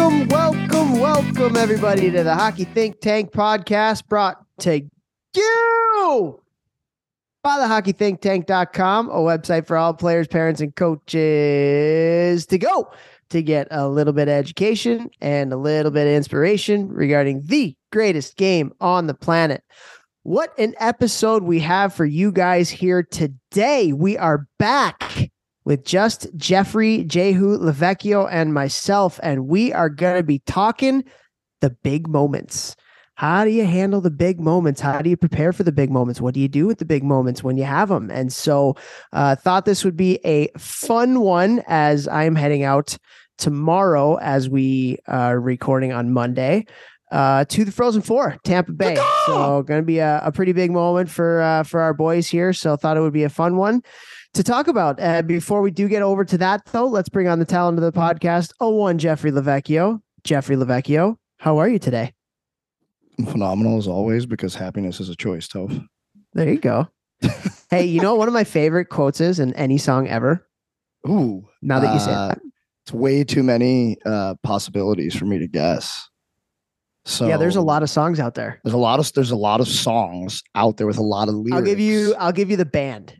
Welcome, everybody, to the Hockey Think Tank podcast, brought to you by the hockeythinktank.com, a website for all players, parents, and coaches to go to get a little bit of education and a little bit of inspiration regarding the greatest game on the planet. What an episode we have for you guys here today. We are back with just Jeffrey, Jehu, LaVecchio, and myself, and we are going to be talking the big moments. How do you handle the big moments? How do you prepare for the big moments? What do you do with the big moments when you have them? And so I thought this would be a fun one, as I'm heading out tomorrow, as we are recording on Monday, to the Frozen Four, Tampa Bay. So going to be a pretty big moment for our boys here. So thought it would be a fun one to talk about. Before we do get over to that, though, let's bring on the talent of the podcast, 01 Jeffrey LaVecchio. Jeffrey LaVecchio, how are you today? Phenomenal, as always, because happiness is a choice, Toph. There you go. Hey, you know, one of my favorite quotes is in any song ever. Ooh. Now that you say that. It's way too many possibilities for me to guess. So yeah, there's a lot of songs out there. There's a lot of songs out there with a lot of lyrics. I'll give you the band.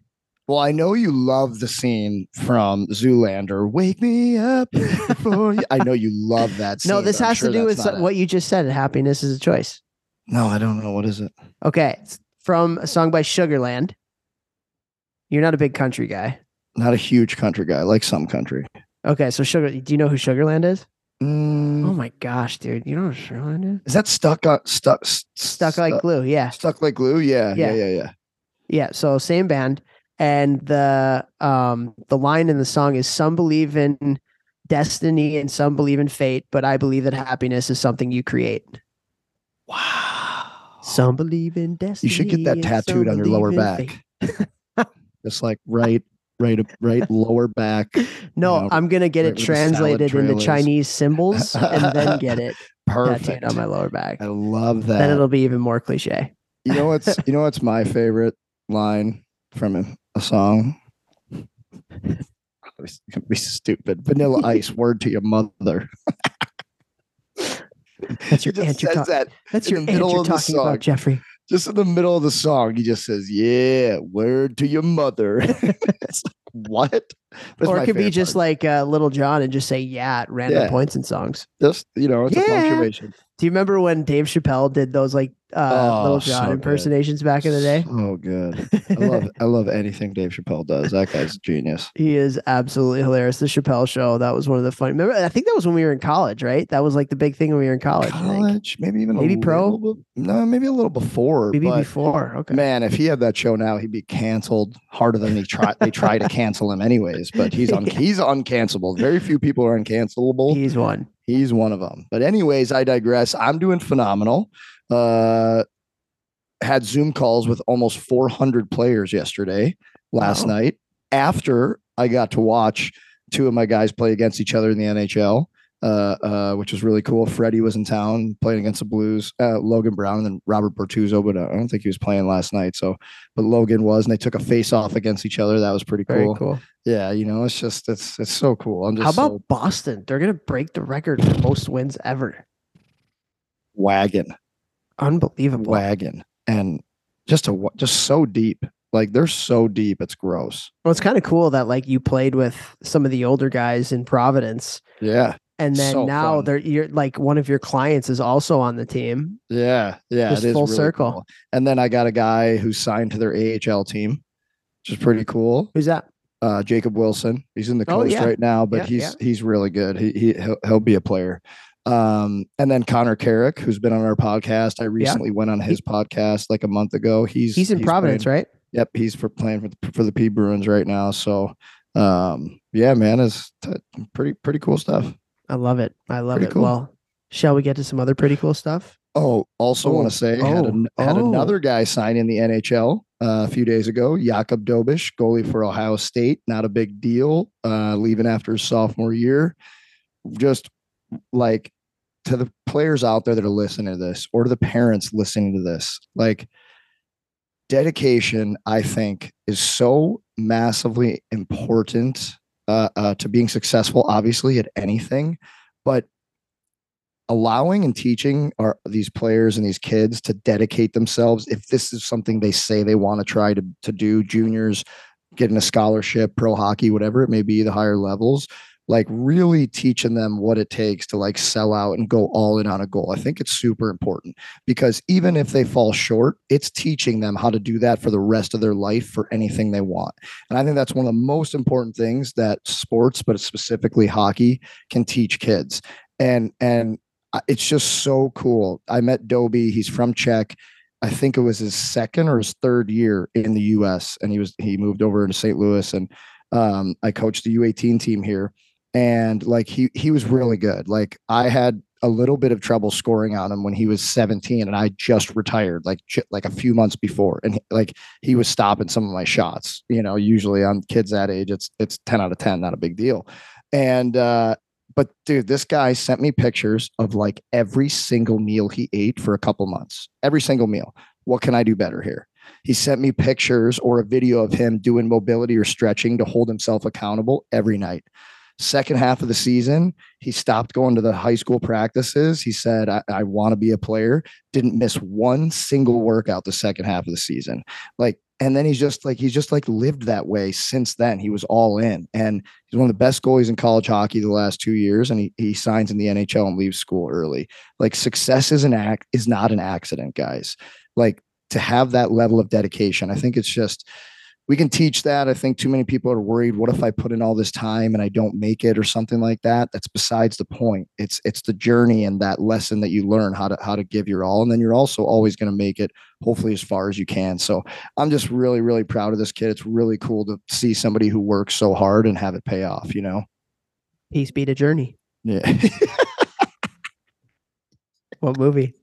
Well, I know you love the scene from Zoolander. Wake me up before you. I know you love that scene. No, this has to do with what you just said. Happiness is a choice. No, I don't know. What is it? Okay. It's from a song by Sugarland. You're not a big country guy. Not a huge country guy. I like some country. Okay. So do you know who Sugarland is? Oh my gosh, dude. You know what Sugarland is? Is that Stuck Like Glue? Yeah. Stuck Like Glue. Yeah. Yeah. So same band. And the line in the song is, some believe in destiny and some believe in fate, but I believe that happiness is something you create. Wow. Some believe in destiny. You should get that tattooed on your lower back. Just like right lower back. No, you know, I'm going to get it translated into Chinese symbols and then get it tattooed on my lower back. I love that. Then it'll be even more cliche. You know what's my favorite line from him? A song. It's gonna be stupid. Vanilla Ice, word to your mother. That's your aunt you're talking about, Jeffrey. Just in the middle of the song, he just says, yeah, word to your mother. It's like, what? That's or it could be just part, like Lil Jon, and just say, yeah, at random points in songs. Just, you know, it's a punctuation. Do you remember when Dave Chappelle did those like Lil Jon impersonations back in the day? Oh, good. I love anything Dave Chappelle does. That guy's a genius. He is absolutely hilarious. The Chappelle Show. That was one of the funny. Remember, I think that was when we were in college, right? That was like the big thing when we were in college. Maybe a little before. Okay. Man, if he had that show now, he'd be canceled harder than they try to cancel him anyways. But he's uncancelable. Very few people are uncancelable. He's one. He's one of them. But anyways, I digress. I'm doing phenomenal. Had Zoom calls with almost 400 players last night, after I got to watch two of my guys play against each other in the NHL, which was really cool. Freddie was in town playing against the Blues, Logan Brown, and then Robert Bortuzzo, but I don't think he was playing last night. So, but Logan was, and they took a face off against each other. That was pretty cool. Very cool. Yeah, you know, it's so cool. How about Boston? They're gonna break the record for most wins ever. Wagon. Unbelievable. Wagon. And just so deep. Like, they're so deep, it's gross. Well, it's kind of cool that like you played with some of the older guys in Providence. Yeah. And then so now fun. You're like, one of your clients is also on the team. Yeah. Yeah. Just it is full really circle. Cool. And then I got a guy who signed to their AHL team, which is pretty cool. Who's that? Jacob Wilson. He's in the Coast right now, but he's really good. He'll be a player. And then Connor Carrick, who's been on our podcast. I recently went on his podcast like a month ago. He's in Providence, right? Yep. He's playing for the P Bruins right now. So, yeah, man, it's pretty cool stuff. I love it. Cool. Well, shall we get to some other pretty cool stuff? Oh, also want to say, had another guy sign in the NHL a few days ago. Jakob Dobish, goalie for Ohio State. Not a big deal. Leaving after his sophomore year. Just like, to the players out there that are listening to this, or to the parents listening to this, like, dedication, I think, is so massively important to being successful, obviously, at anything, but allowing and teaching our, these players and these kids to dedicate themselves. If this is something they say they want to try to do, juniors, getting a scholarship, pro hockey, whatever it may be, the higher levels, like really teaching them what it takes to like sell out and go all in on a goal. I think it's super important because even if they fall short, it's teaching them how to do that for the rest of their life for anything they want. And I think that's one of the most important things that sports, but specifically hockey, can teach kids. And it's just so cool. I met Doby. He's from Czech. I think it was his second or his third year in the US, and he moved over to St. Louis, and I coached the U18 team here. And like, he was really good. Like, I had a little bit of trouble scoring on him when he was 17, and I just retired like a few months before. And like, he was stopping some of my shots, you know, usually on kids that age, it's 10 out of 10, not a big deal. And, but dude, this guy sent me pictures of like every single meal he ate for a couple months, every single meal. What can I do better here? He sent me pictures or a video of him doing mobility or stretching to hold himself accountable every night. Second half of the season, he stopped going to the high school practices. He said, I want to be a player. Didn't miss one single workout the second half of the season. Like, and then he's just like lived that way since then. He was all in, and he's one of the best goalies in college hockey the last 2 years. And he signs in the NHL and leaves school early. Like, success is not an accident, guys. Like, to have that level of dedication, I think it's just, we can teach that. I think too many people are worried, what if I put in all this time and I don't make it or something like that? That's besides the point. It's the journey and that lesson that you learn how to give your all. And then you're also always going to make it, hopefully, as far as you can. So I'm just really, really proud of this kid. It's really cool to see somebody who works so hard and have it pay off, you know? Peace be to Journey. Yeah. What movie?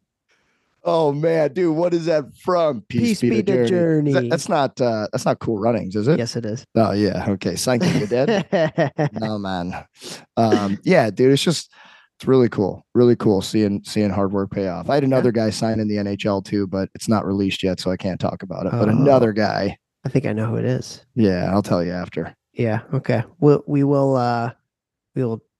Oh man, dude, what is that from? Peace be the Journey. That's not Cool Runnings, is it? Yes, it is. Oh yeah. Okay. Sign to the dead. No, man. Yeah, dude, it's really cool. Really cool seeing hard work pay off. I had another guy sign in the NHL too, but it's not released yet, so I can't talk about it. But another guy. I think I know who it is. Yeah, I'll tell you after. Yeah. Okay. We will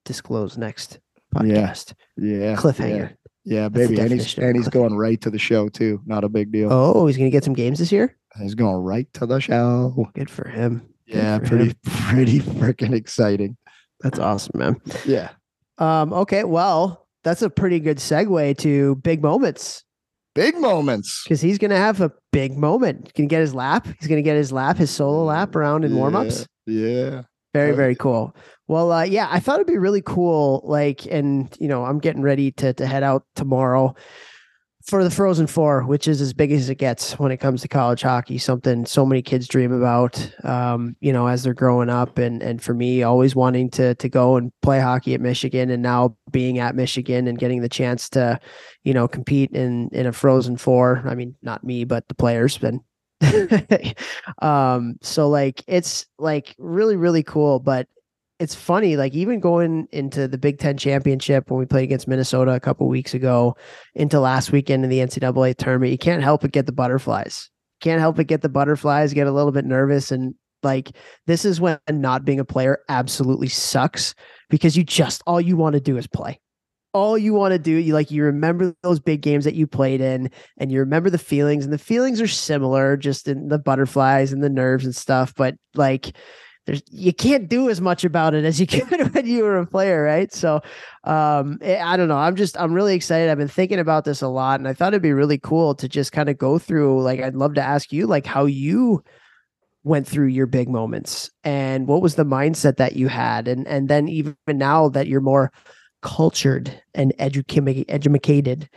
disclose next podcast. Yeah. Cliffhanger. Yeah. Yeah, baby. And he's going right to the show too. Not a big deal. Oh, he's going to get some games this year? He's going right to the show. Good for him. Yeah, pretty freaking exciting. That's awesome, man. Yeah. Okay, well, that's a pretty good segue to big moments. Big moments. Because he's going to have a big moment. He's going to get his lap. He's going to get his lap, his solo lap around in warm-ups. Yeah. Very, very cool. Well, yeah, I thought it'd be really cool. Like, and you know, I'm getting ready to head out tomorrow for the Frozen Four, which is as big as it gets when it comes to college hockey, something so many kids dream about, you know, as they're growing up. And for me, always wanting to go and play hockey at Michigan, and now being at Michigan and getting the chance to, you know, compete in a Frozen Four. I mean, not me, but the players, and so like, it's like really, really cool. But it's funny, like even going into the Big Ten championship when we played against Minnesota a couple weeks ago, into last weekend in the NCAA tournament, you can't help but get the butterflies. Get a little bit nervous. And like, this is when not being a player absolutely sucks, because all you want to do is play. All you want to do, you remember those big games that you played in, and you remember the feelings, and the feelings are similar, just in the butterflies and the nerves and stuff. But like, you can't do as much about it as you could when you were a player, right? So I don't know. I'm really excited. I've been thinking about this a lot, and I thought it'd be really cool to just kind of go through, like, I'd love to ask you, like, how you went through your big moments and what was the mindset that you had. And then even now that you're more cultured and educated,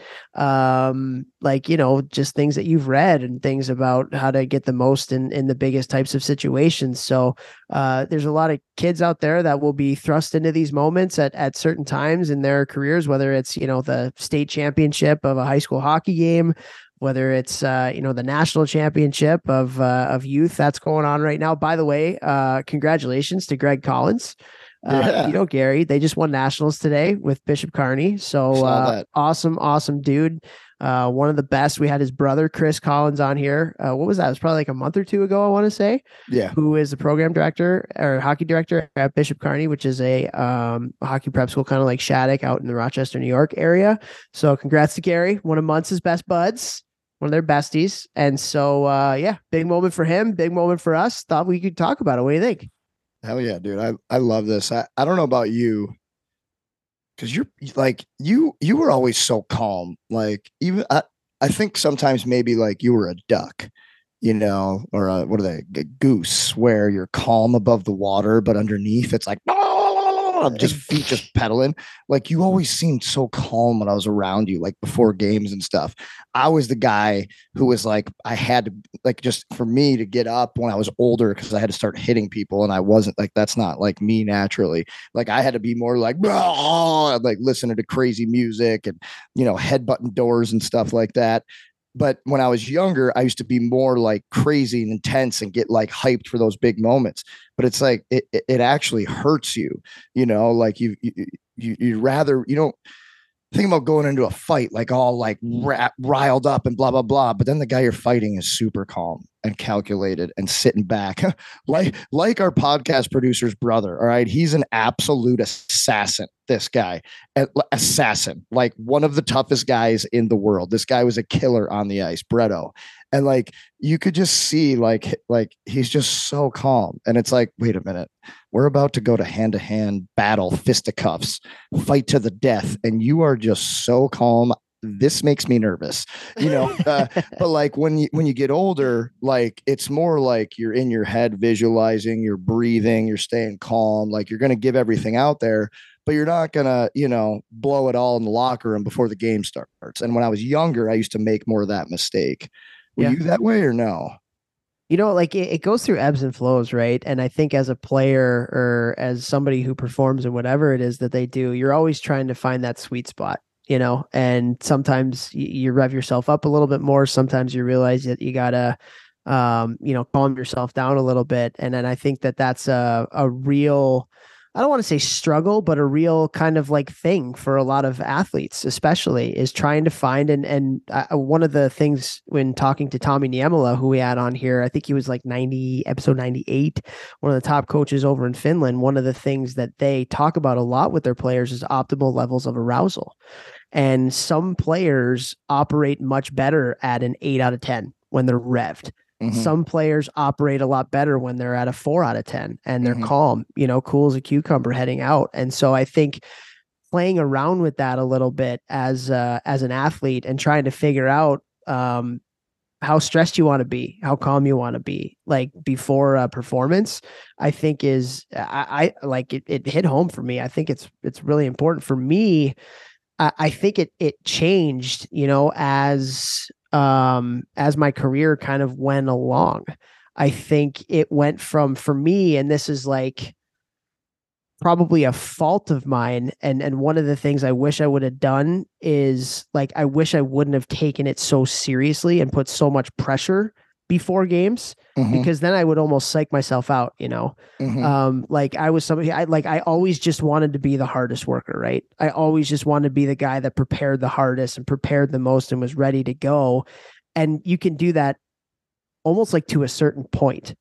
like, you know, just things that you've read and things about how to get the most in the biggest types of situations. So there's a lot of kids out there that will be thrust into these moments at certain times in their careers, whether it's, you know, the state championship of a high school hockey game, whether it's, you know, the national championship of youth that's going on right now. By the way, congratulations to Greg Collins. You know, Gary, they just won nationals today with Bishop Carney. So awesome dude. One of the best. We had his brother, Chris Collins, on here. What was that? It was probably like a month or two ago, I want to say. Yeah. Who is the program director or hockey director at Bishop Carney, which is a hockey prep school, kind of like Shattuck out in the Rochester, New York area. So congrats to Gary, one of Muntz's best buds, one of their besties. And so, yeah, big moment for him, big moment for us. Thought we could talk about it. What do you think? Hell yeah, dude. I love this. I don't know about you, because you're like, you were always so calm. Like, even I think sometimes maybe like you were a duck, you know, or a goose, where you're calm above the water, but underneath it's like, just feet just pedaling. Like, you always seemed so calm when I was around you, like before games and stuff. I was the guy who was like, I had to, like, just for me to get up when I was older, because I had to start hitting people, and I wasn't like, that's not like me naturally. Like, I had to be more like, like listening to crazy music and, you know, headbutting doors and stuff like that. But when I was younger, I used to be more like crazy and intense and get like hyped for those big moments. But it's like, it actually hurts you, you know, like you'd rather, you don't think about going into a fight, like all like riled up and blah, blah, blah. But then the guy you're fighting is super calm and calculated and sitting back like our podcast producer's brother. All right. He's an absolute assassin. This guy, assassin, like one of the toughest guys in the world. This guy was a killer on the ice, Bretto. And like, you could just see like he's just so calm. And it's like, wait a minute, we're about to go to hand-to-hand battle, fisticuffs, fight to the death. And you are just so calm. This makes me nervous, you know, but like when you get older, like it's more like you're in your head, visualizing, you're breathing, you're staying calm. Like, you're going to give everything out there, but you're not going to, you know, blow it all in the locker room before the game starts. And when I was younger, I used to make more of that mistake. Were you that way or no? You know, like it goes through ebbs and flows, right? And I think as a player or as somebody who performs in whatever it is that they do, you're always trying to find that sweet spot. You know, and sometimes you rev yourself up a little bit more. Sometimes you realize that you gotta, you know, calm yourself down a little bit. And then I think that that's a real, I don't want to say struggle, but a real kind of like thing for a lot of athletes, especially, is trying to find. And one of the things when talking to Tommy Niemelä, who we had on here, I think he was like episode 98, one of the top coaches over in Finland. One of the things that they talk about a lot with their players is optimal levels of arousal. And some players operate much better at an 8 out of 10 when they're revved. Mm-hmm. Some players operate a lot better when they're at a 4 out of 10 and they're calm, you know, cool as a cucumber heading out. And so I think playing around with that a little bit as an athlete and trying to figure out how stressed you want to be, how calm you want to be, like before a performance, I think is I like it hit home for me. I think it's really important for me. I think it changed, you know, as my career kind of went along. I think it went from, for me, and this is like probably a fault of mine. And one of the things I wish I would have done is like, I wish I wouldn't have taken it so seriously and put so much pressure before games, because then I would almost psych myself out, you know? Like I was somebody, I always just wanted to be the hardest worker, right? I always just wanted to be the guy that prepared the hardest and prepared the most and was ready to go. And you can do that almost like to a certain point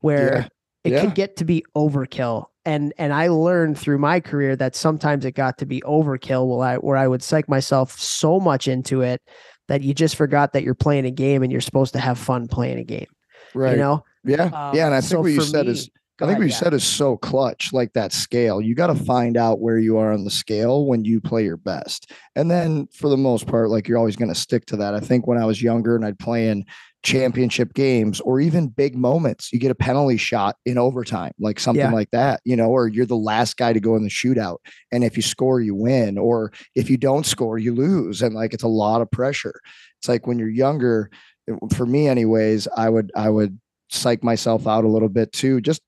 where it can get to be overkill. And I learned through my career that sometimes it got to be overkill where I would psych myself so much into it that you just forgot that you're playing a game and you're supposed to have fun playing a game. Right. You know? Yeah. Yeah. And I think what you said is, so clutch, like that scale. You got to find out where you are on the scale when you play your best. And then for the most part, like, you're always going to stick to that. I think when I was younger and I'd play in championship games or even big moments, you get a penalty shot in overtime, like something like that, you know, or you're the last guy to go in the shootout. And if you score, you win, or if you don't score, you lose. And like, it's a lot of pressure. It's like when you're younger, for me anyways, I would psych myself out a little bit too, just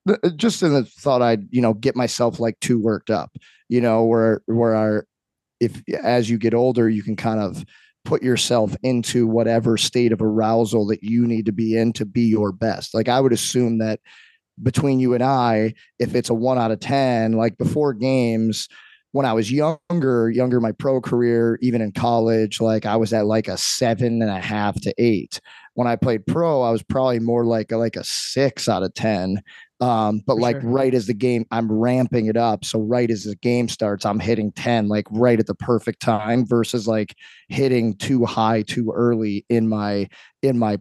in the thought I'd, you know, get myself like too worked up, you know, if as you get older, you can kind of put yourself into whatever state of arousal that you need to be in to be your best. Like, I would assume that between you and I, if it's a 1 out of 10, like before games, when I was younger, my pro career, even in college, like I was at like a 7.5 to 8. When I played pro, I was probably more like a 6 out of 10. But for like sure. Right as the game, I'm ramping it up. So right as the game starts, I'm hitting 10, like right at the perfect time versus like hitting too high too early in my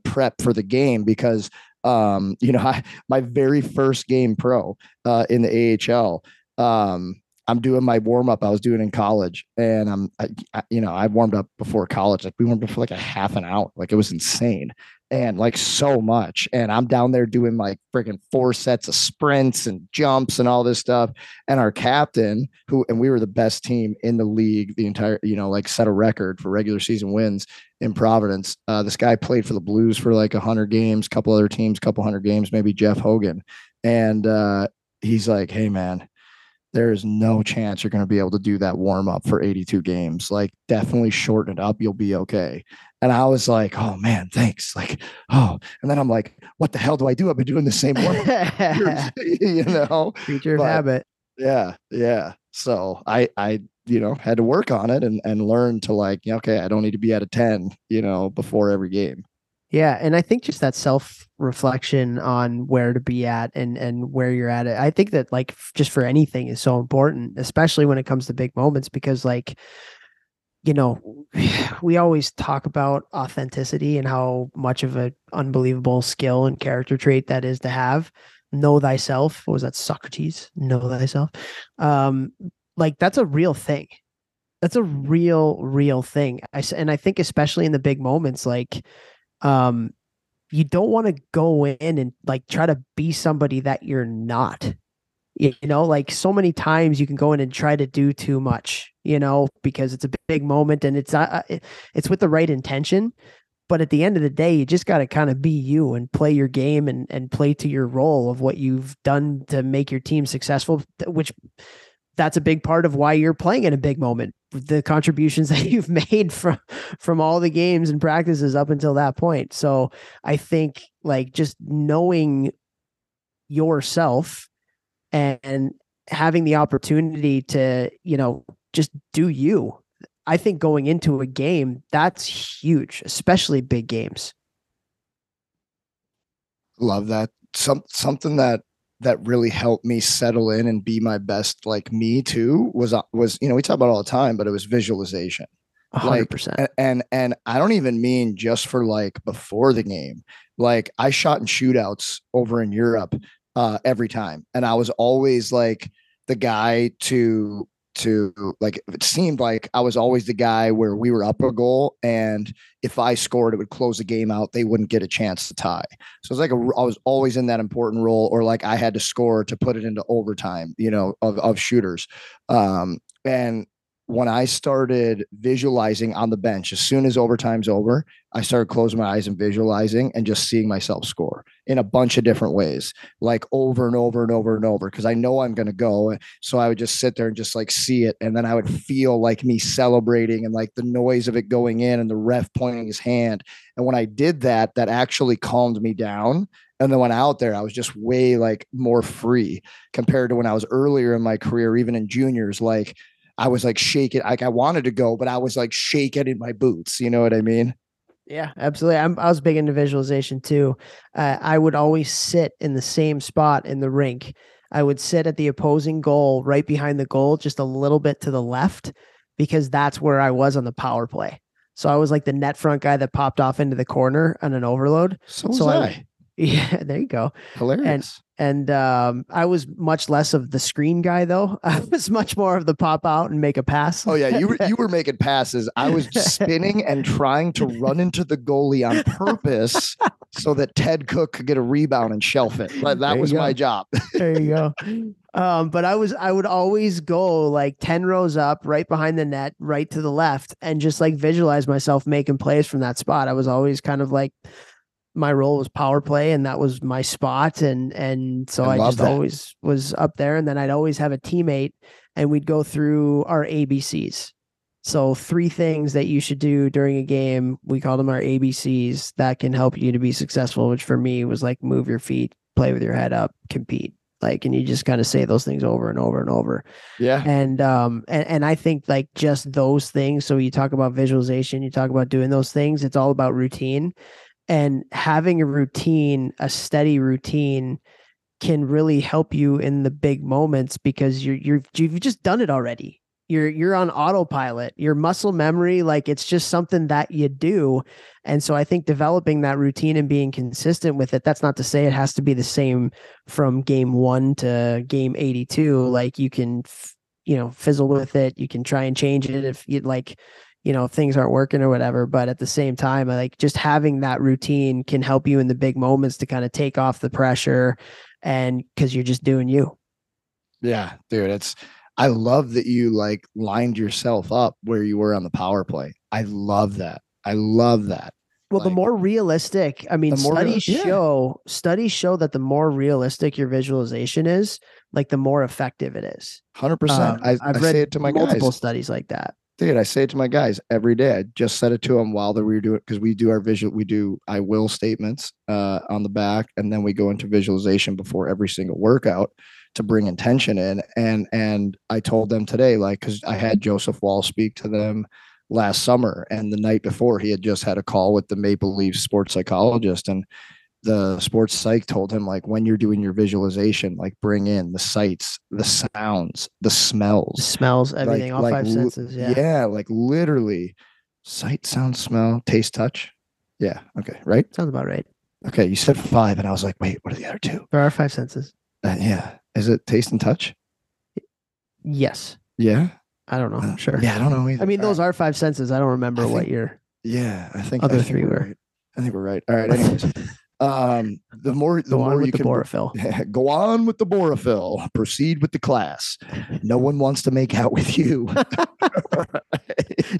prep for the game. Because, you know, my very first game pro, in the AHL, I'm doing my warm up. I was doing in college, and I warmed up before college. Like we warmed up for like a half an hour. Like it was insane. And like so much. And I'm down there doing like freaking 4 sets of sprints and jumps and all this stuff. And our captain, we were the best team in the league, the entire, you know, like set a record for regular season wins in Providence. This guy played for the Blues for like 100 games, couple other teams, couple 100 games, maybe Jeff Hogan. And he's like, "Hey man, there is no chance you're going to be able to do that warm up for 82 games. Like definitely shorten it up. You'll be okay." And I was like, "Oh man, thanks." Like, oh, and then I'm like, what the hell do I do? I've been doing the same warm-up, you know, creature of habit. Yeah. Yeah. So I, you know, had to work on it and learn to like, okay, I don't need to be at a 10, you know, before every game. Yeah. And I think just that self-reflection on where to be at and where you're at it. I think that like just for anything is so important, especially when it comes to big moments, because like, you know, we always talk about authenticity and how much of an unbelievable skill and character trait that is to have. Know thyself. What was that, Socrates? Know thyself. Like that's a real thing. That's a real thing. And I think especially in the big moments, like, you don't want to go in and like try to be somebody that you're not, you know, like so many times you can go in and try to do too much, you know, because it's a big moment and it's not, it's with the right intention, but at the end of the day, you just got to kind of be you and play your game and play to your role of what you've done to make your team successful, which that's a big part of why you're playing in a big moment. The contributions that you've made from all the games and practices up until that point. So I think like just knowing yourself and having the opportunity to, you know, just do you, I think going into a game, that's huge, especially big games. Love that. Something that really helped me settle in and be my best, like me too, was, you know, we talk about it all the time, but it was visualization. 100%. Like, and I don't even mean just for like before the game. Like I shot in shootouts over in Europe every time. And I was always like the guy to like, it seemed like I was always the guy where we were up a goal, and if I scored, it would close the game out. They wouldn't get a chance to tie. So it's like I was always in that important role, or like I had to score to put it into overtime, you know, of shooters. And when I started visualizing on the bench, as soon as overtime's over, I started closing my eyes and visualizing and just seeing myself score in a bunch of different ways, like over and over and over and over, because I know I'm going to go. So I would just sit there and just like see it. And then I would feel like me celebrating and like the noise of it going in and the ref pointing his hand. And when I did that, that actually calmed me down. And then when out there, I was just way like more free compared to when I was earlier in my career, even in juniors, like I was like shaking, like I wanted to go, but I was like shaking in my boots. You know what I mean? Yeah, absolutely. I was big into visualization too. I would always sit in the same spot in the rink. I would sit at the opposing goal, right behind the goal, just a little bit to the left, because that's where I was on the power play. So I was like the net front guy that popped off into the corner on an overload. So was I. Yeah, there you go. Hilarious. And I was much less of the screen guy, though. I was much more of the pop out and make a pass. Oh, yeah. You were making passes. I was spinning and trying to run into the goalie on purpose so that Ted Cook could get a rebound and shelf it. But that was my job. There you go. But I would always go like 10 rows up, right behind the net, right to the left, and just like visualize myself making plays from that spot. I was always kind of like, my role was power play, and that was my spot. And so I just always was up there. And then I'd always have a teammate, and we'd go through our ABCs. So 3 things that you should do during a game. We call them our ABCs that can help you to be successful, which for me was like move your feet, play with your head up, compete. Like, and you just kind of say those things over and over and over. Yeah. And I think like just those things. So you talk about visualization, you talk about doing those things. It's all about routine, and having a routine, a steady routine, can really help you in the big moments, because you've just done it already. You're on autopilot, your muscle memory, like it's just something that you do. And so I think developing that routine and being consistent with it, that's not to say it has to be the same from game 1 to game 82. Like you can, fizzle with it. You can try and change it if you'd like, if things aren't working or whatever. But at the same time, like just having that routine can help you in the big moments to kind of take off the pressure, and because you're just doing you. Yeah, dude, I love that you like lined yourself up where you were on the power play. I love that. Well, the more realistic, studies show that the more realistic your visualization is, like the more effective it is. 100%. I've read it to my multiple guys. Studies like that. Dude, I say it to my guys every day. I just said it to them while we were doing it, because we do our visual. We do I will statements on the back, and then we go into visualization before every single workout to bring intention in. And I told them today, like, because I had Joseph Wall speak to them last summer, and the night before he had just had a call with the Maple Leafs sports psychologist, and the sports psych told him, like, when you're doing your visualization, like bring in the sights, the sounds, the smells, everything, all 5 senses. Yeah. Yeah. Like literally sight, sound, smell, taste, touch. Yeah. Okay. Right. Sounds about right. Okay. You said 5 and I was like, wait, what are the other 2? There are 5 senses. Yeah. Is it taste and touch? Yes. Yeah. I don't know. I'm sure. Yeah. I don't know either. I mean, those are 5 senses. I don't remember what year. Yeah. I think other 3 were. I think we're right. All right. Anyways. Go on with the Borafil, proceed with the class. No one wants to make out with you.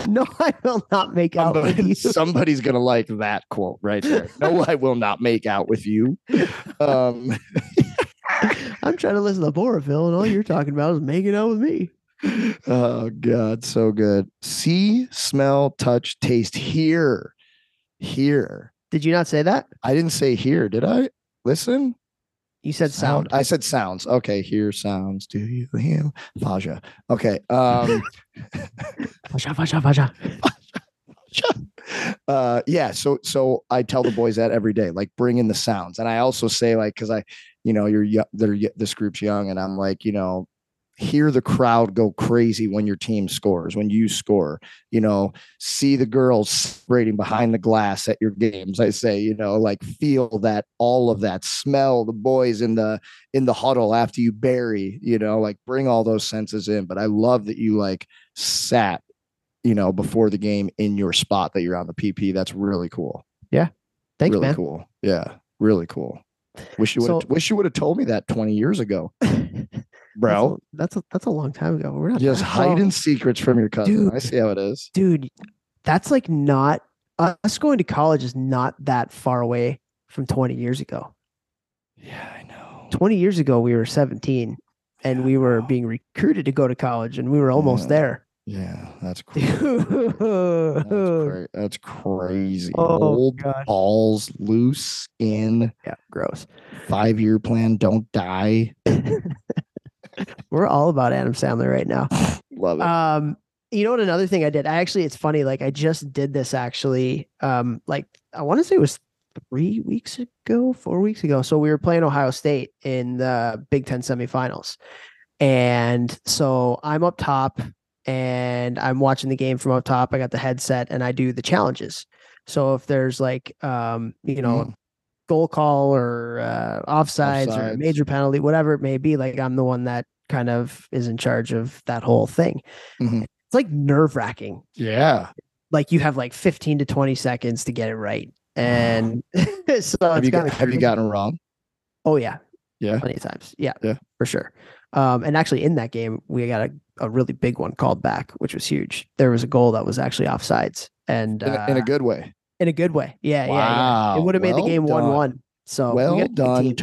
No, I will not make out with you. Somebody's going to like that quote right there. No, I will not make out with you. I'm trying to listen to Borafil and all you're talking about is making out with me. Oh God. So good. See, smell, touch, taste, hear. Hear. Did you not say that? I didn't say hear, did I? Listen? You said sound. I said sounds. Okay, hear sounds. Do you hear? Faja. Okay. Faja. Yeah, so I tell the boys that every day, like bring in the sounds. And I also say, like, because this group's young, and I'm like, hear the crowd go crazy when your team scores, when you score, see the girls celebrating behind the glass at your games. I say, like feel that, all of that, smell the boys in the huddle after you bury, like bring all those senses in. But I love that you like sat, before the game in your spot that you're on the PP. That's really cool. Yeah. Thanks, really, man. Cool. Yeah. Really cool. Wish you would have told me that 20 years ago. Bro, that's a long time ago. We're not just hiding secrets from your cousin. Dude, I see how it is. Dude, that's like not us going to college is not that far away from 20 years ago. Yeah, I know. 20 years ago, we were 17 and we were being recruited to go to college, and we were almost there. Yeah, that's crazy. That's crazy. Oh, old God. Balls, loose skin. Yeah, gross. 5-year plan, don't die. We're all about Adam Sandler right now. Love it. What another thing I did, it's funny. Like I just did this actually, like I want to say it was 4 weeks ago. So we were playing Ohio State in the Big Ten semifinals. And so I'm up top and I'm watching the game from up top. I got the headset and I do the challenges. So if there's like, goal call or offsides or a major penalty, whatever it may be, like I'm the one that kind of is in charge of that whole thing. Mm-hmm. It's like nerve-wracking. Yeah. Like you have like 15 to 20 seconds to get it right. And so have you gotten it wrong? Oh yeah. Yeah. Plenty of times. Yeah. Yeah. For sure. And actually in that game, we got a really big one called back, which was huge. There was a goal that was actually offsides, and in a good way. In a good way. Yeah, wow. Yeah. It would have made the game 1-1. So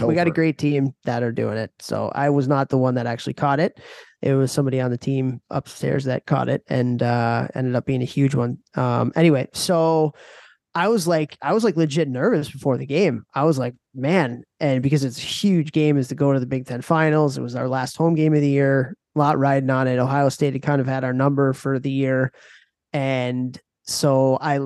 we got a great team that are doing it. So I was not the one that actually caught it. It was somebody on the team upstairs that caught it, and ended up being a huge one. Anyway, so I was like legit nervous before the game. I was like, man, and because it's a huge game, is to go to the Big Ten finals. It was our last home game of the year, a lot riding on it. Ohio State had kind of had our number for the year. And so I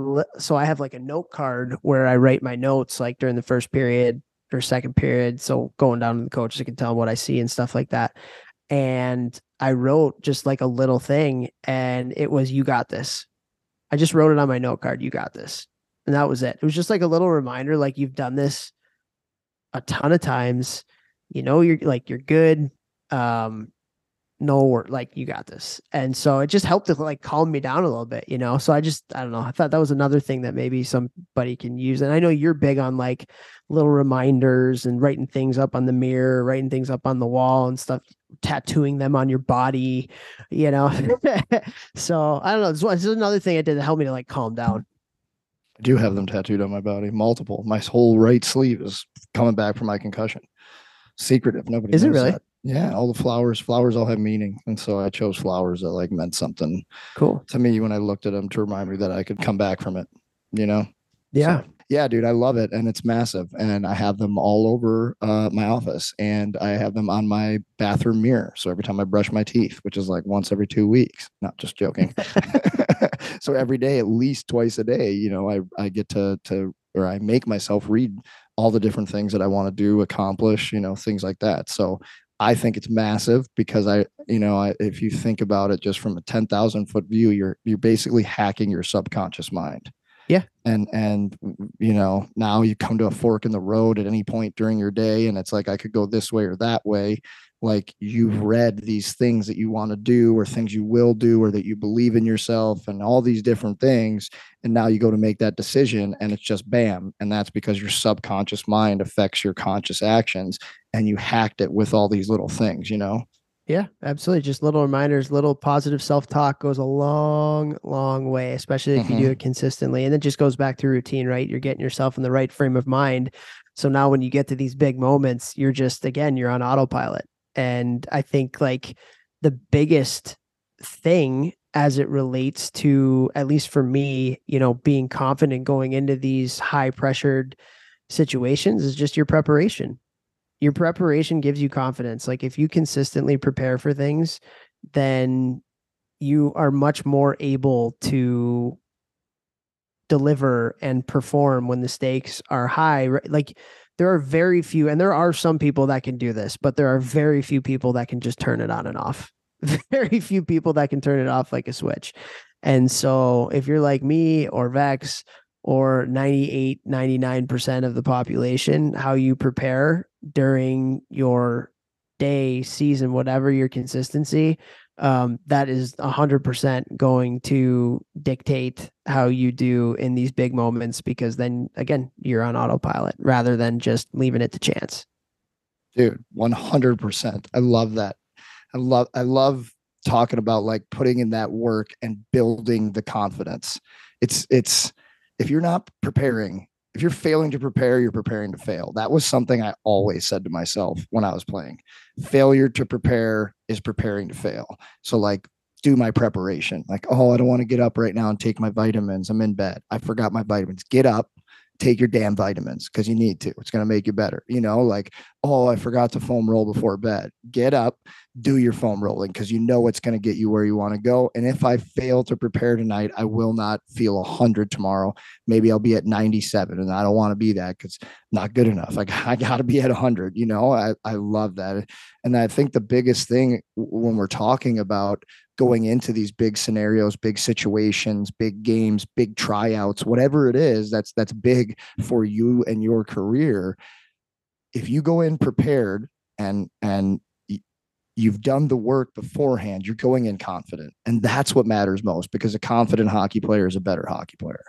have like a note card where I write my notes like during the first period or second period. So going down to the coaches, I can tell them what I see and stuff like that. And I wrote just like a little thing, and it was, you got this. I just wrote it on my note card. You got this. And that was it. It was just like a little reminder, like, you've done this a ton of times, you know, you're like, you're good. No work, like, you got this. And so it just helped to like calm me down a little bit, you know? So I don't know. I thought that was another thing that maybe somebody can use. And I know you're big on like little reminders and writing things up on the mirror, writing things up on the wall and stuff, tattooing them on your body, you know? So I don't know. This is another thing I did that helped me to like calm down. I do have them tattooed on my body, multiple. My whole right sleeve is coming back from my concussion. Secretive. Nobody knows. Is it really? That. Yeah, all the flowers all have meaning. And so I chose flowers that like meant something cool to me when I looked at them, to remind me that I could come back from it, you know? Yeah. So, yeah, dude, I love it. And it's massive. And I have them all over my office, and I have them on my bathroom mirror. So every time I brush my teeth, which is like once every 2 weeks, not just joking. So every day, at least twice a day, you know, I get to, or I make myself read all the different things that I want to do, accomplish, you know, things like that. So I think it's massive because if you think about it just from a 10,000 foot view, you're basically hacking your subconscious mind. Yeah. And, you know, now you come to a fork in the road at any point during your day, and it's like, I could go this way or that way. Like, you've read these things that you want to do, or things you will do, or that you believe in yourself, and all these different things. And now you go to make that decision, and it's just bam. And that's because your subconscious mind affects your conscious actions, and you hacked it with all these little things, you know? Yeah, absolutely. Just little reminders, little positive self-talk goes a long, long way, especially if you do it consistently. And it just goes back to routine, right? You're getting yourself in the right frame of mind. So now when you get to these big moments, you're just, again, you're on autopilot. And I think like the biggest thing as it relates to, at least for me, you know, being confident going into these high pressured situations is just your preparation. Your preparation gives you confidence. Like, if you consistently prepare for things, then you are much more able to deliver and perform when the stakes are high, right? Like, there are very few, and there are some people that can do this, but there are very few people that can just turn it on and off. Very few people that can turn it off like a switch. And so if you're like me or Vex or 98, 99% of the population, how you prepare during your day, season, whatever, your consistency, that is 100% going to dictate how you do in these big moments, because then again, you're on autopilot rather than just leaving it to chance. Dude, 100%. I love that. I love talking about like putting in that work and building the confidence. It's, if you're not preparing, if you're failing to prepare, you're preparing to fail. That was something I always said to myself when I was playing. Failure to prepare is preparing to fail. So like, do my preparation. Like, oh, I don't want to get up right now and take my vitamins. I'm in bed. I forgot my vitamins. Get up, take your damn vitamins, because you need to. It's going to make you better. You know, like, oh, I forgot to foam roll before bed. Get up, do your foam rolling, because you know it's going to get you where you want to go. And if I fail to prepare tonight, I will not feel 100 tomorrow. Maybe I'll be at 97, and I don't want to be that, because not good enough. Like, I got to be at 100, you know? I love that. And I think the biggest thing when we're talking about going into these big scenarios, big situations, big games, big tryouts, whatever it is, that's big for you and your career. If you go in prepared and you've done the work beforehand, you're going in confident. And that's what matters most, because a confident hockey player is a better hockey player.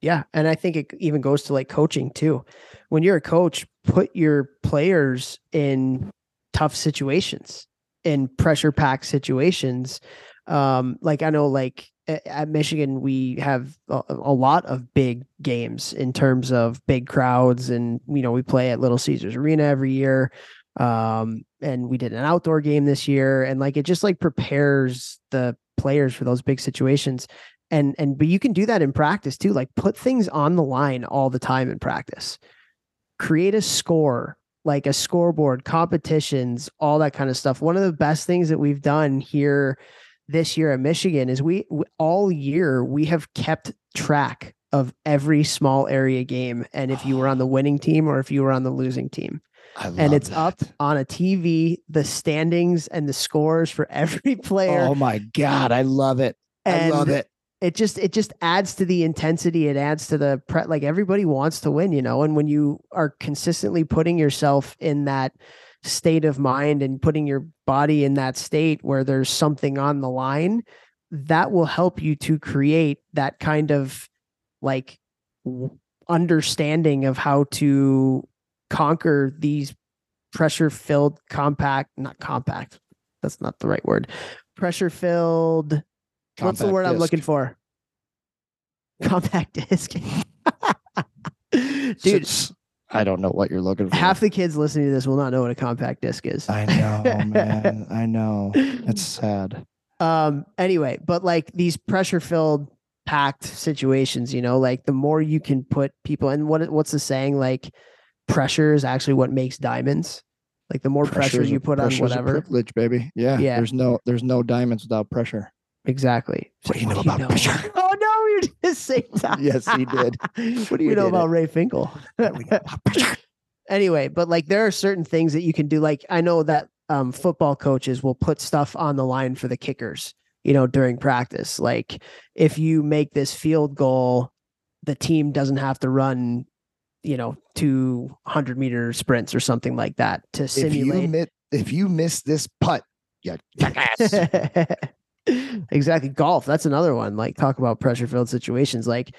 Yeah. And I think it even goes to like coaching too. When you're a coach, put your players in tough situations, in pressure packed situations. Like, I know, like at Michigan, we have a lot of big games in terms of big crowds, and, you know, we play at Little Caesars Arena every year. And we did an outdoor game this year, and like, it just like prepares the players for those big situations. But you can do that in practice too. Like, put things on the line all the time in practice. create a score, like a scoreboard, competitions, all that kind of stuff. One of the best things that we've done here this year at Michigan is we all year, we have kept track of every small area game. And if you were on the winning team or if you were on the losing team, and it's up on a TV, the standings and the scores for every player. Oh my God. I love it. I love it. It just adds to the intensity. It adds to the like everybody wants to win, you know, and when you are consistently putting yourself in that state of mind and putting your body in that state where there's something on the line, that will help you to create that kind of like understanding of how to conquer these pressure-filled compact disc. Dude, I don't know what you're looking for. Half the kids listening to this will not know what a compact disc is. I know, man. I know. It's sad. Anyway, but like these pressure-filled packed situations, you know, like the more you can put people and what's the saying? Like pressure is actually what makes diamonds. Like the more pressure you put on whatever. Privilege, baby. Yeah. There's no diamonds without pressure. Exactly. What do you know about pressure? Oh no, you did the same time. Yes, he did. What do you know about Ray Finkel? Anyway, but like there are certain things that you can do. Like I know that football coaches will put stuff on the line for the kickers, you know, during practice. Like if you make this field goal, the team doesn't have to run, you know, 200-meter sprints or something like that to simulate. If you miss this putt, yeah. Exactly. Golf. That's another one. Like talk about pressure-filled situations. Like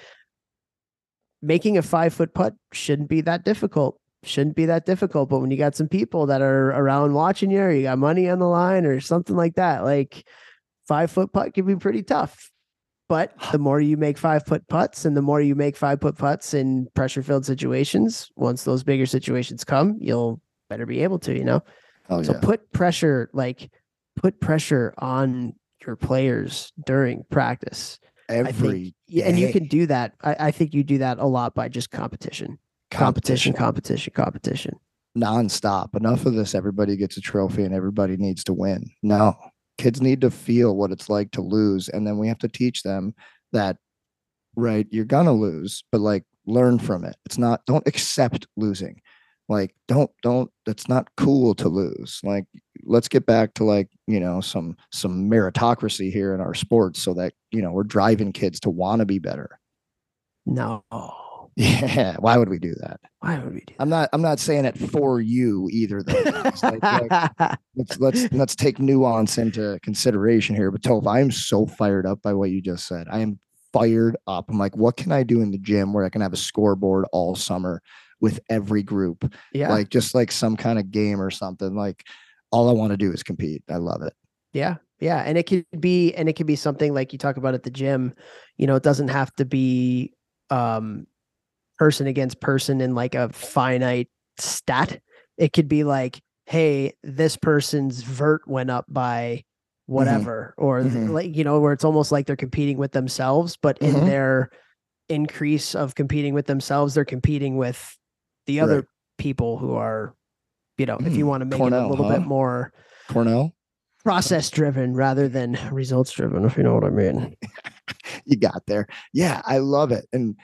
making a 5-foot putt shouldn't be that difficult. But when you got some people that are around watching you, or you got money on the line or something like that, like 5-foot putt can be pretty tough. But the more you make 5-foot putts and the more you make 5-foot putts in pressure-filled situations, once those bigger situations come, you'll better be able to, you know? Oh, so yeah. Put pressure on your players during practice. Every day. And you can do that. I think you do that a lot by just competition. Nonstop. Enough of this. Everybody gets a trophy and everybody needs to win. No. Kids need to feel what it's like to lose. And then we have to teach them that, right, you're going to lose, but like learn from it. It's not, don't accept losing. Like, it's not cool to lose. Like, let's get back to like, you know, some meritocracy here in our sports so that, you know, we're driving kids to want to be better. No. Yeah. Why would we do that? I'm not saying it for you either. Though. Like, let's take nuance into consideration here. But Toph, I am so fired up by what you just said. I am fired up. I'm like, what can I do in the gym where I can have a scoreboard all summer with every group? Yeah. Like just like some kind of game or something. Like all I want to do is compete. I love it. Yeah. Yeah. And it could be something like you talk about at the gym, you know, it doesn't have to be, person against person in like a finite stat. It could be like, hey, this person's vert went up by whatever, or like, you know, where it's almost like they're competing with themselves, but in their increase of competing with themselves, they're competing with the other people who are, you know, if you want to make Cornell, it a little bit more Cornell process driven rather than results driven, if you know what I mean. You got there. Yeah. I love it. And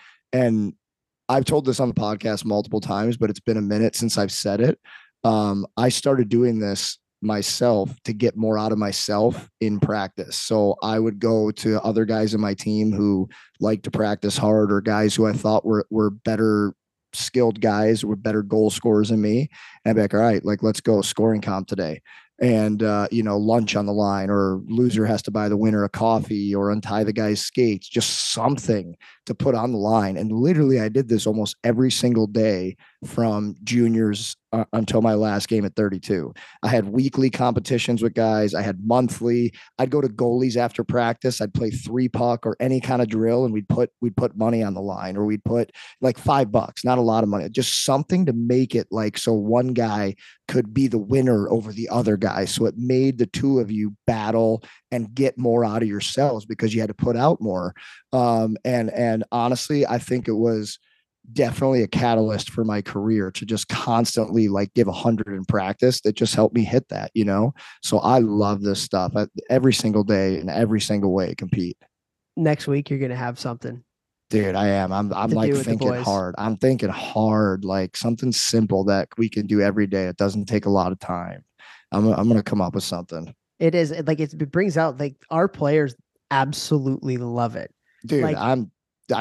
I've told this on the podcast multiple times, but it's been a minute since I've said it. I started doing this myself to get more out of myself in practice. So I would go to other guys in my team who like to practice hard, or guys who I thought were better skilled guys, were better goal scorers than me. And I'd be like, all right, like, let's go scoring comp today. And, you know, lunch on the line, or loser has to buy the winner a coffee or untie the guy's skates, just something to put on the line. And literally I did this almost every single day from juniors until my last game at 32. I had weekly competitions with guys. I had monthly. I'd go to goalies after practice. I'd play 3-puck or any kind of drill. And we'd put money on the line, or we'd put like $5, not a lot of money, just something to make it like, so one guy could be the winner over the other guy. So it made the two of you battle and get more out of yourselves because you had to put out more. And honestly, I think it was definitely a catalyst for my career to just constantly like give 100 in practice that just helped me hit that, you know? So I love this stuff. Every single day and every single way I compete. Next week, you're going to have something. Dude, I am. I'm like thinking hard. I'm thinking hard, like something simple that we can do every day. It doesn't take a lot of time. I'm going to come up with something. It is like, it brings out like our players absolutely love it. Dude, like, I'm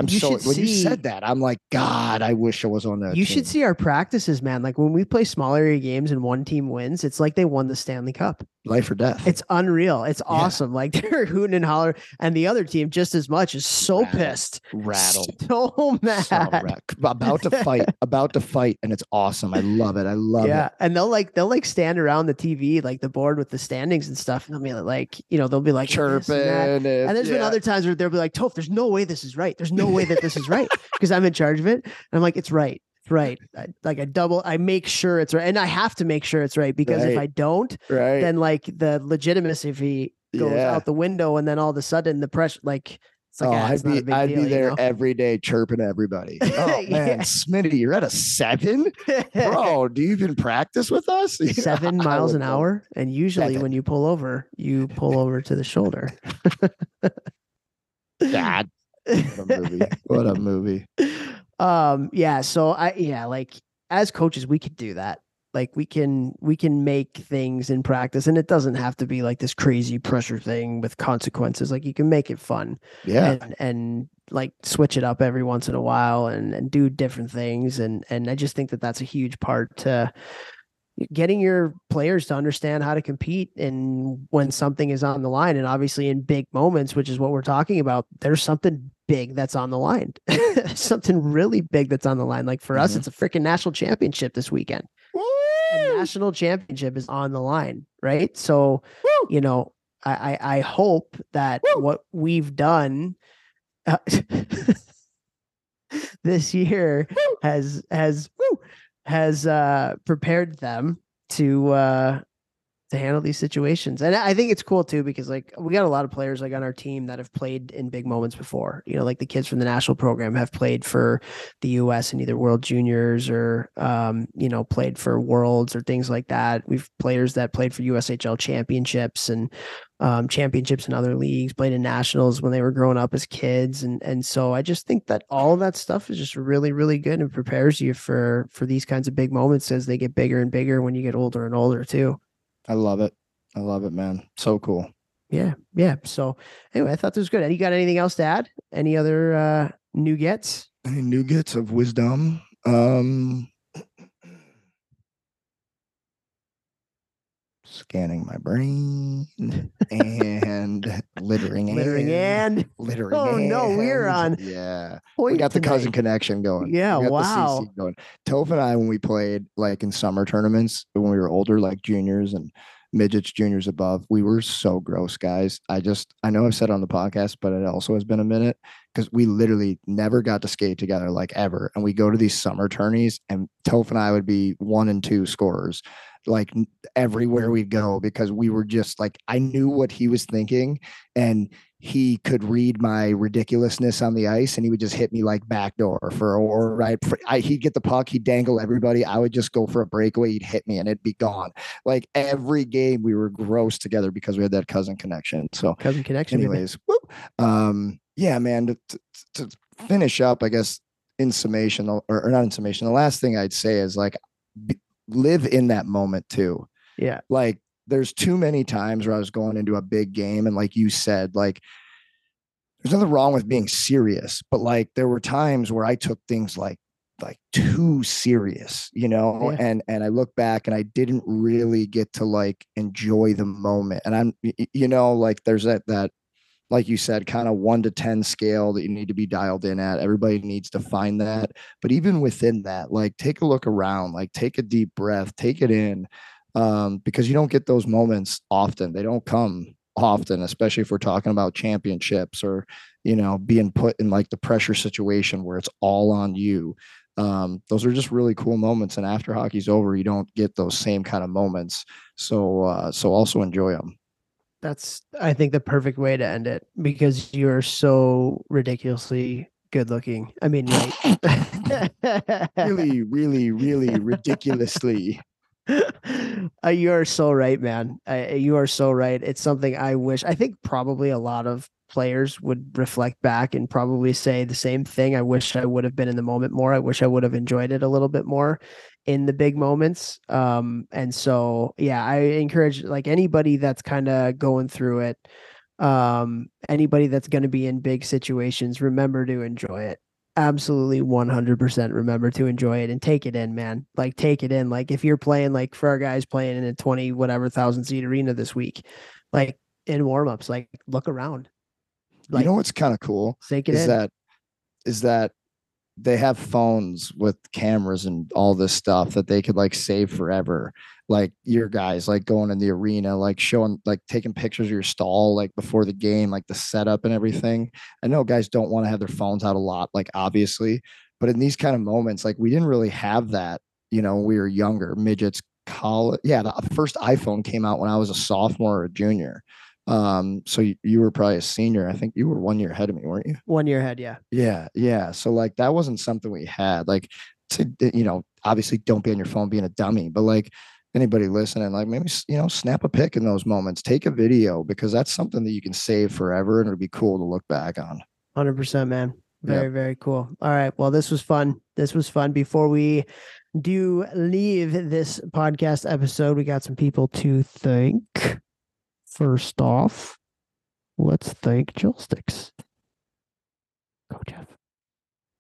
so, when you said that, I'm like, God, I wish I was on that. You should see our practices, man. Like when we play smaller area games and one team wins, it's like they won the Stanley Cup. Life or death. It's unreal. It's awesome. Like they're hooting and hollering, and the other team just as much is so pissed. Rattled. So mad. About to fight. And it's awesome. I love it. I love it. And they'll stand around the TV, like the board with the standings and stuff. And they'll be like, you know, they'll be like chirping. And there's been other times where they'll be like, Toph, there's no way this is right. There's no way that this is right. Cause I'm in charge of it. And I'm like, it's right. Right. I make sure it's right. And I have to make sure it's right, because if I don't, then like the legitimacy goes out the window, and then all of a sudden the pressure, like, it's like, I'd be there, you know? Every day chirping everybody. Oh man, Smitty, you're at a 7? Bro, do you even practice with us? 7 miles an hour. And usually when you pull over to the shoulder. God. What a movie. So as coaches, we could do that. Like we can make things in practice, and it doesn't have to be like this crazy pressure thing with consequences. Like you can make it fun and like switch it up every once in a while and do different things. And I just think that that's a huge part to getting your players to understand how to compete and when something is on the line. And obviously in big moments, which is what we're talking about, there's something big that's on the line, something really big that's on the line. Like for us, it's a freaking national championship this weekend. Woo! A national championship is on the line. Right. So, woo! You know, I hope that what we've done this year has prepared them to handle these situations. And I think it's cool too, because like we got a lot of players like on our team that have played in big moments before, you know, like the kids from the national program have played for the US in either World Juniors or, you know, played for Worlds or things like that. We've players that played for USHL championships and championships in other leagues, played in nationals when they were growing up as kids. And so I just think that all of that stuff is just really, really good and prepares you for these kinds of big moments as they get bigger and bigger when you get older and older too. I love it, man. So cool. Yeah. So anyway, I thought this was good. You got anything else to add? Any other nuggets? Any nuggets of wisdom? Scanning my brain and littering. Oh no, we're on. Yeah, we got the cousin connection going. Yeah, wow. Toph and I, when we played like in summer tournaments when we were older, like juniors and midgets, juniors above, we were so gross, guys. I know I've said on the podcast, but it also has been a minute, because we literally never got to skate together like ever. And we go to these summer tourneys, and Toph and I would be 1 and 2 scorers like everywhere we'd go, because we were just like, I knew what he was thinking, and he could read my ridiculousness on the ice, and he would just hit me like backdoor he'd get the puck, he'd dangle everybody. I would just go for a breakaway. He'd hit me and it'd be gone. Like every game we were gross together because we had that cousin connection. So cousin connection. Anyways, yeah, man, to finish up, I guess in summation or not in summation, the last thing I'd say is like, live in that moment too. Yeah. Like there's too many times where I was going into a big game, and like you said, like there's nothing wrong with being serious, but like there were times where I took things like too serious, you know, and I look back and I didn't really get to like enjoy the moment. And I'm, you know, like there's that, like you said, kind of 1 to 10 scale that you need to be dialed in at. Everybody needs to find that. But even within that, like take a look around, like take a deep breath, take it in, because you don't get those moments often. They don't come often, especially if we're talking about championships or, you know, being put in like the pressure situation where it's all on you. Those are just really cool moments. And after hockey's over, you don't get those same kind of moments. So also enjoy them. That's, I think, the perfect way to end it, because you're so ridiculously good looking. I mean, like, really, really, really ridiculously. You are so right, man. You are so right. It's something I think probably a lot of players would reflect back and probably say the same thing. I wish I would have been in the moment more. I wish I would have enjoyed it a little bit more in the big moments. And so, yeah, I encourage like anybody that's kind of going through it, anybody that's going to be in big situations, remember to enjoy it. Absolutely 100% remember to enjoy it and take it in, man. Like, take it in. Like, if you're playing, like for our guys playing in a 20 whatever thousand seat arena this week, like in warmups, like look around. Like, you know what's kind of cool is that they have phones with cameras and all this stuff that they could like save forever. Like your guys, like going in the arena, like showing, like taking pictures of your stall, like before the game, like the setup and everything. I know guys don't want to have their phones out a lot, like obviously, but in these kind of moments, like we didn't really have that, you know, when we were younger, midgets, college. Yeah. The first iPhone came out when I was a sophomore or a junior. So you were probably a senior. I think you were 1 year ahead of me, weren't you? 1 year ahead. Yeah. Yeah. Yeah. So like, that wasn't something we had, like, to, you know, obviously don't be on your phone being a dummy, but like anybody listening, like maybe, you know, snap a pic in those moments, take a video, because that's something that you can save forever. And it'll be cool to look back on. 100%, man. Very cool. All right. Well, this was fun. Before we do leave this podcast episode, we got some people to thank. First off, let's thank Gel Sticks. Go, Jeff.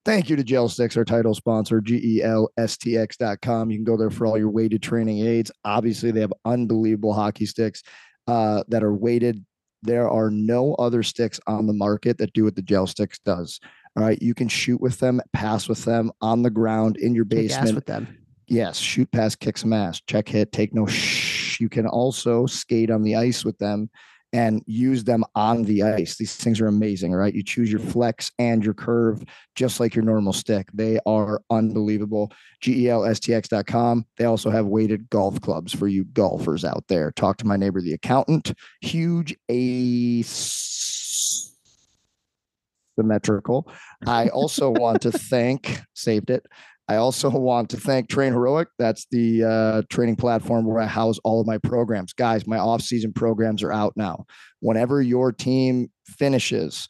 Thank you to Gel Sticks, our title sponsor, GELSTX.com. You can go there for all your weighted training aids. Obviously, they have unbelievable hockey sticks that are weighted. There are no other sticks on the market that do what the Gel Sticks does. All right. You can shoot with them, pass with them, on the ground, in your basement. Kick ass with them. Yes. Shoot, pass, kick some ass. Check, hit, take no shh. You can also skate on the ice with them and use them on the ice. These things are amazing, right? You choose your flex and your curve, just like your normal stick. They are unbelievable. GELSTX.com. They also have weighted golf clubs for you golfers out there. Talk to my neighbor, the accountant. Huge asymmetrical. I also want to thank, saved it. I also want to thank Train Heroic. That's the training platform where I house all of my programs. Guys, my off-season programs are out now. Whenever your team finishes,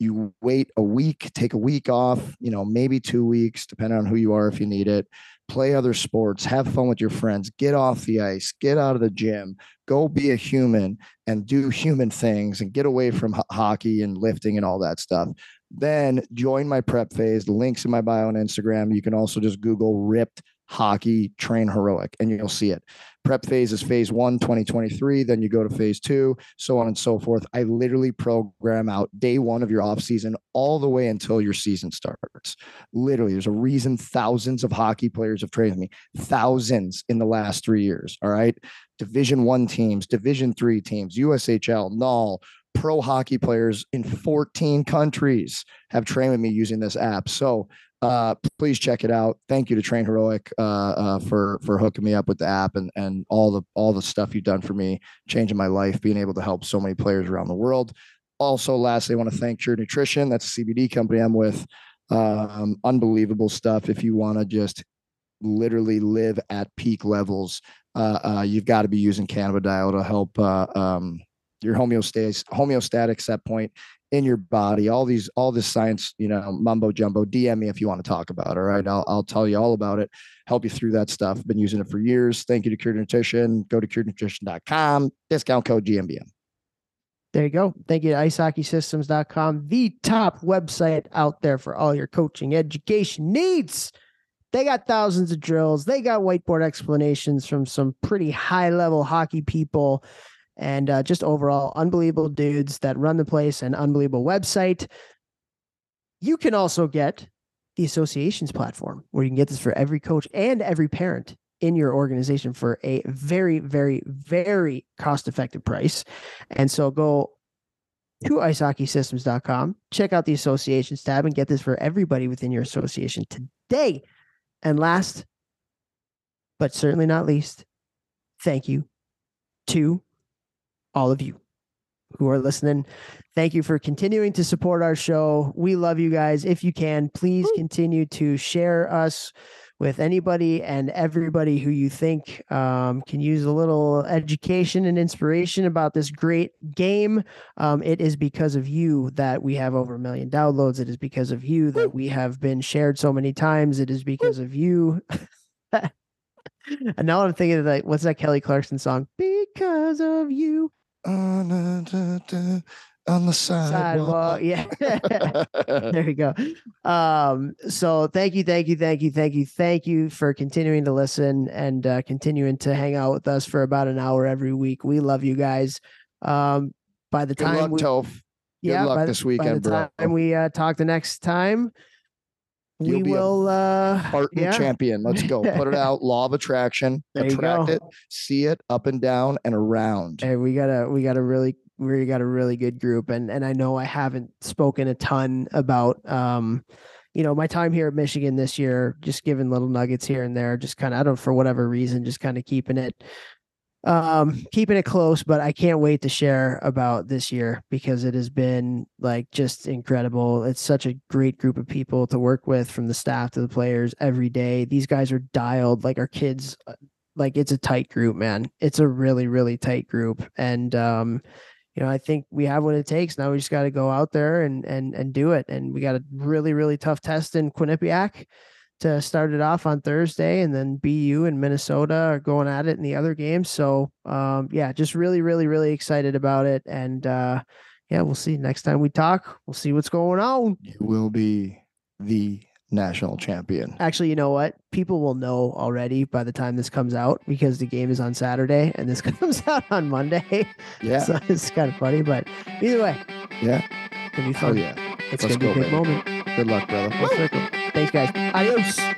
you wait a week, take a week off, you know, maybe 2 weeks, depending on who you are if you need it. Play other sports, have fun with your friends, get off the ice, get out of the gym, go be a human and do human things and get away from hockey and lifting and all that stuff. Then join my prep phase. The link's in my bio on Instagram. You can also just Google ripped hockey Train Heroic and you'll see it. Prep phase is phase 1, 2023. Then you go to phase 2, so on and so forth. I literally program out day 1 of your off season all the way until your season starts. Literally, there's a reason thousands of hockey players have traded me, thousands in the last 3 years. All right. Division 1 teams, Division 3 teams, USHL, NAL, pro hockey players in 14 countries have trained with me using this app. So please check it out. Thank you to Train Heroic for hooking me up with the app and all the stuff you've done for me, changing my life, being able to help so many players around the world. Also, lastly, I want to thank Cured Nutrition. That's a CBD company I'm with. Unbelievable stuff. If you want to just literally live at peak levels, you've got to be using cannabidiol to help your homeostatic set point in your body, all this science, you know, mumbo jumbo. DM me if you want to talk about it. All right. I'll tell you all about it. Help you through that stuff. Been using it for years. Thank you to Cured Nutrition. Go to curednutrition.com. Discount code GMBM. There you go. Thank you to icehockeysystems.com, the top website out there for all your coaching education needs. They got thousands of drills. They got whiteboard explanations from some pretty high level hockey people. And just overall, unbelievable dudes that run the place and unbelievable website. You can also get the associations platform where you can get this for every coach and every parent in your organization for a very, very, very cost-effective price. And so go to icehockeysystems.com, check out the associations tab and get this for everybody within your association today. And last, but certainly not least, thank you to all of you who are listening. Thank you for continuing to support our show. We love you guys. If you can, please continue to share us with anybody and everybody who you think can use a little education and inspiration about this great game. It is because of you that we have over 1 million downloads. It is because of you that we have been shared so many times. It is because of you. And now I'm thinking of like, what's that Kelly Clarkson song? Because of you. On the sidewalk. Yeah. There you go. So thank you for continuing to listen and continuing to hang out with us for about an hour every week. We love you guys. By the time we talk the next time, you'll be a Spartan champion. Let's go. Put it out. Law of attraction. Attract it. See it up and down and around. Hey, we got a really good group. And I know I haven't spoken a ton about, my time here at Michigan this year, just giving little nuggets here and there, just kind of, I don't, for whatever reason, just kind of keeping it close, but I can't wait to share about this year because it has been like just incredible. It's such a great group of people to work with, from the staff to the players every day. These guys are dialed like our kids. Like, it's a tight group, man. It's a really, really tight group. And, I think we have what it takes. Now we just got to go out there and do it. And we got a really, really tough test in Quinnipiac to start it off on Thursday, and then BU and Minnesota are going at it in the other game. So, just really, really, really excited about it. And, we'll see next time we talk. We'll see what's going on. You will be the national champion. Actually, you know what? People will know already by the time this comes out, because the game is on Saturday and this comes out on Monday. Yeah. So it's kind of funny, but either way. Yeah. It'll be fun. Oh, yeah. It's going to be a big moment. Good luck, brother. Full circle. Thanks, guys. Adios.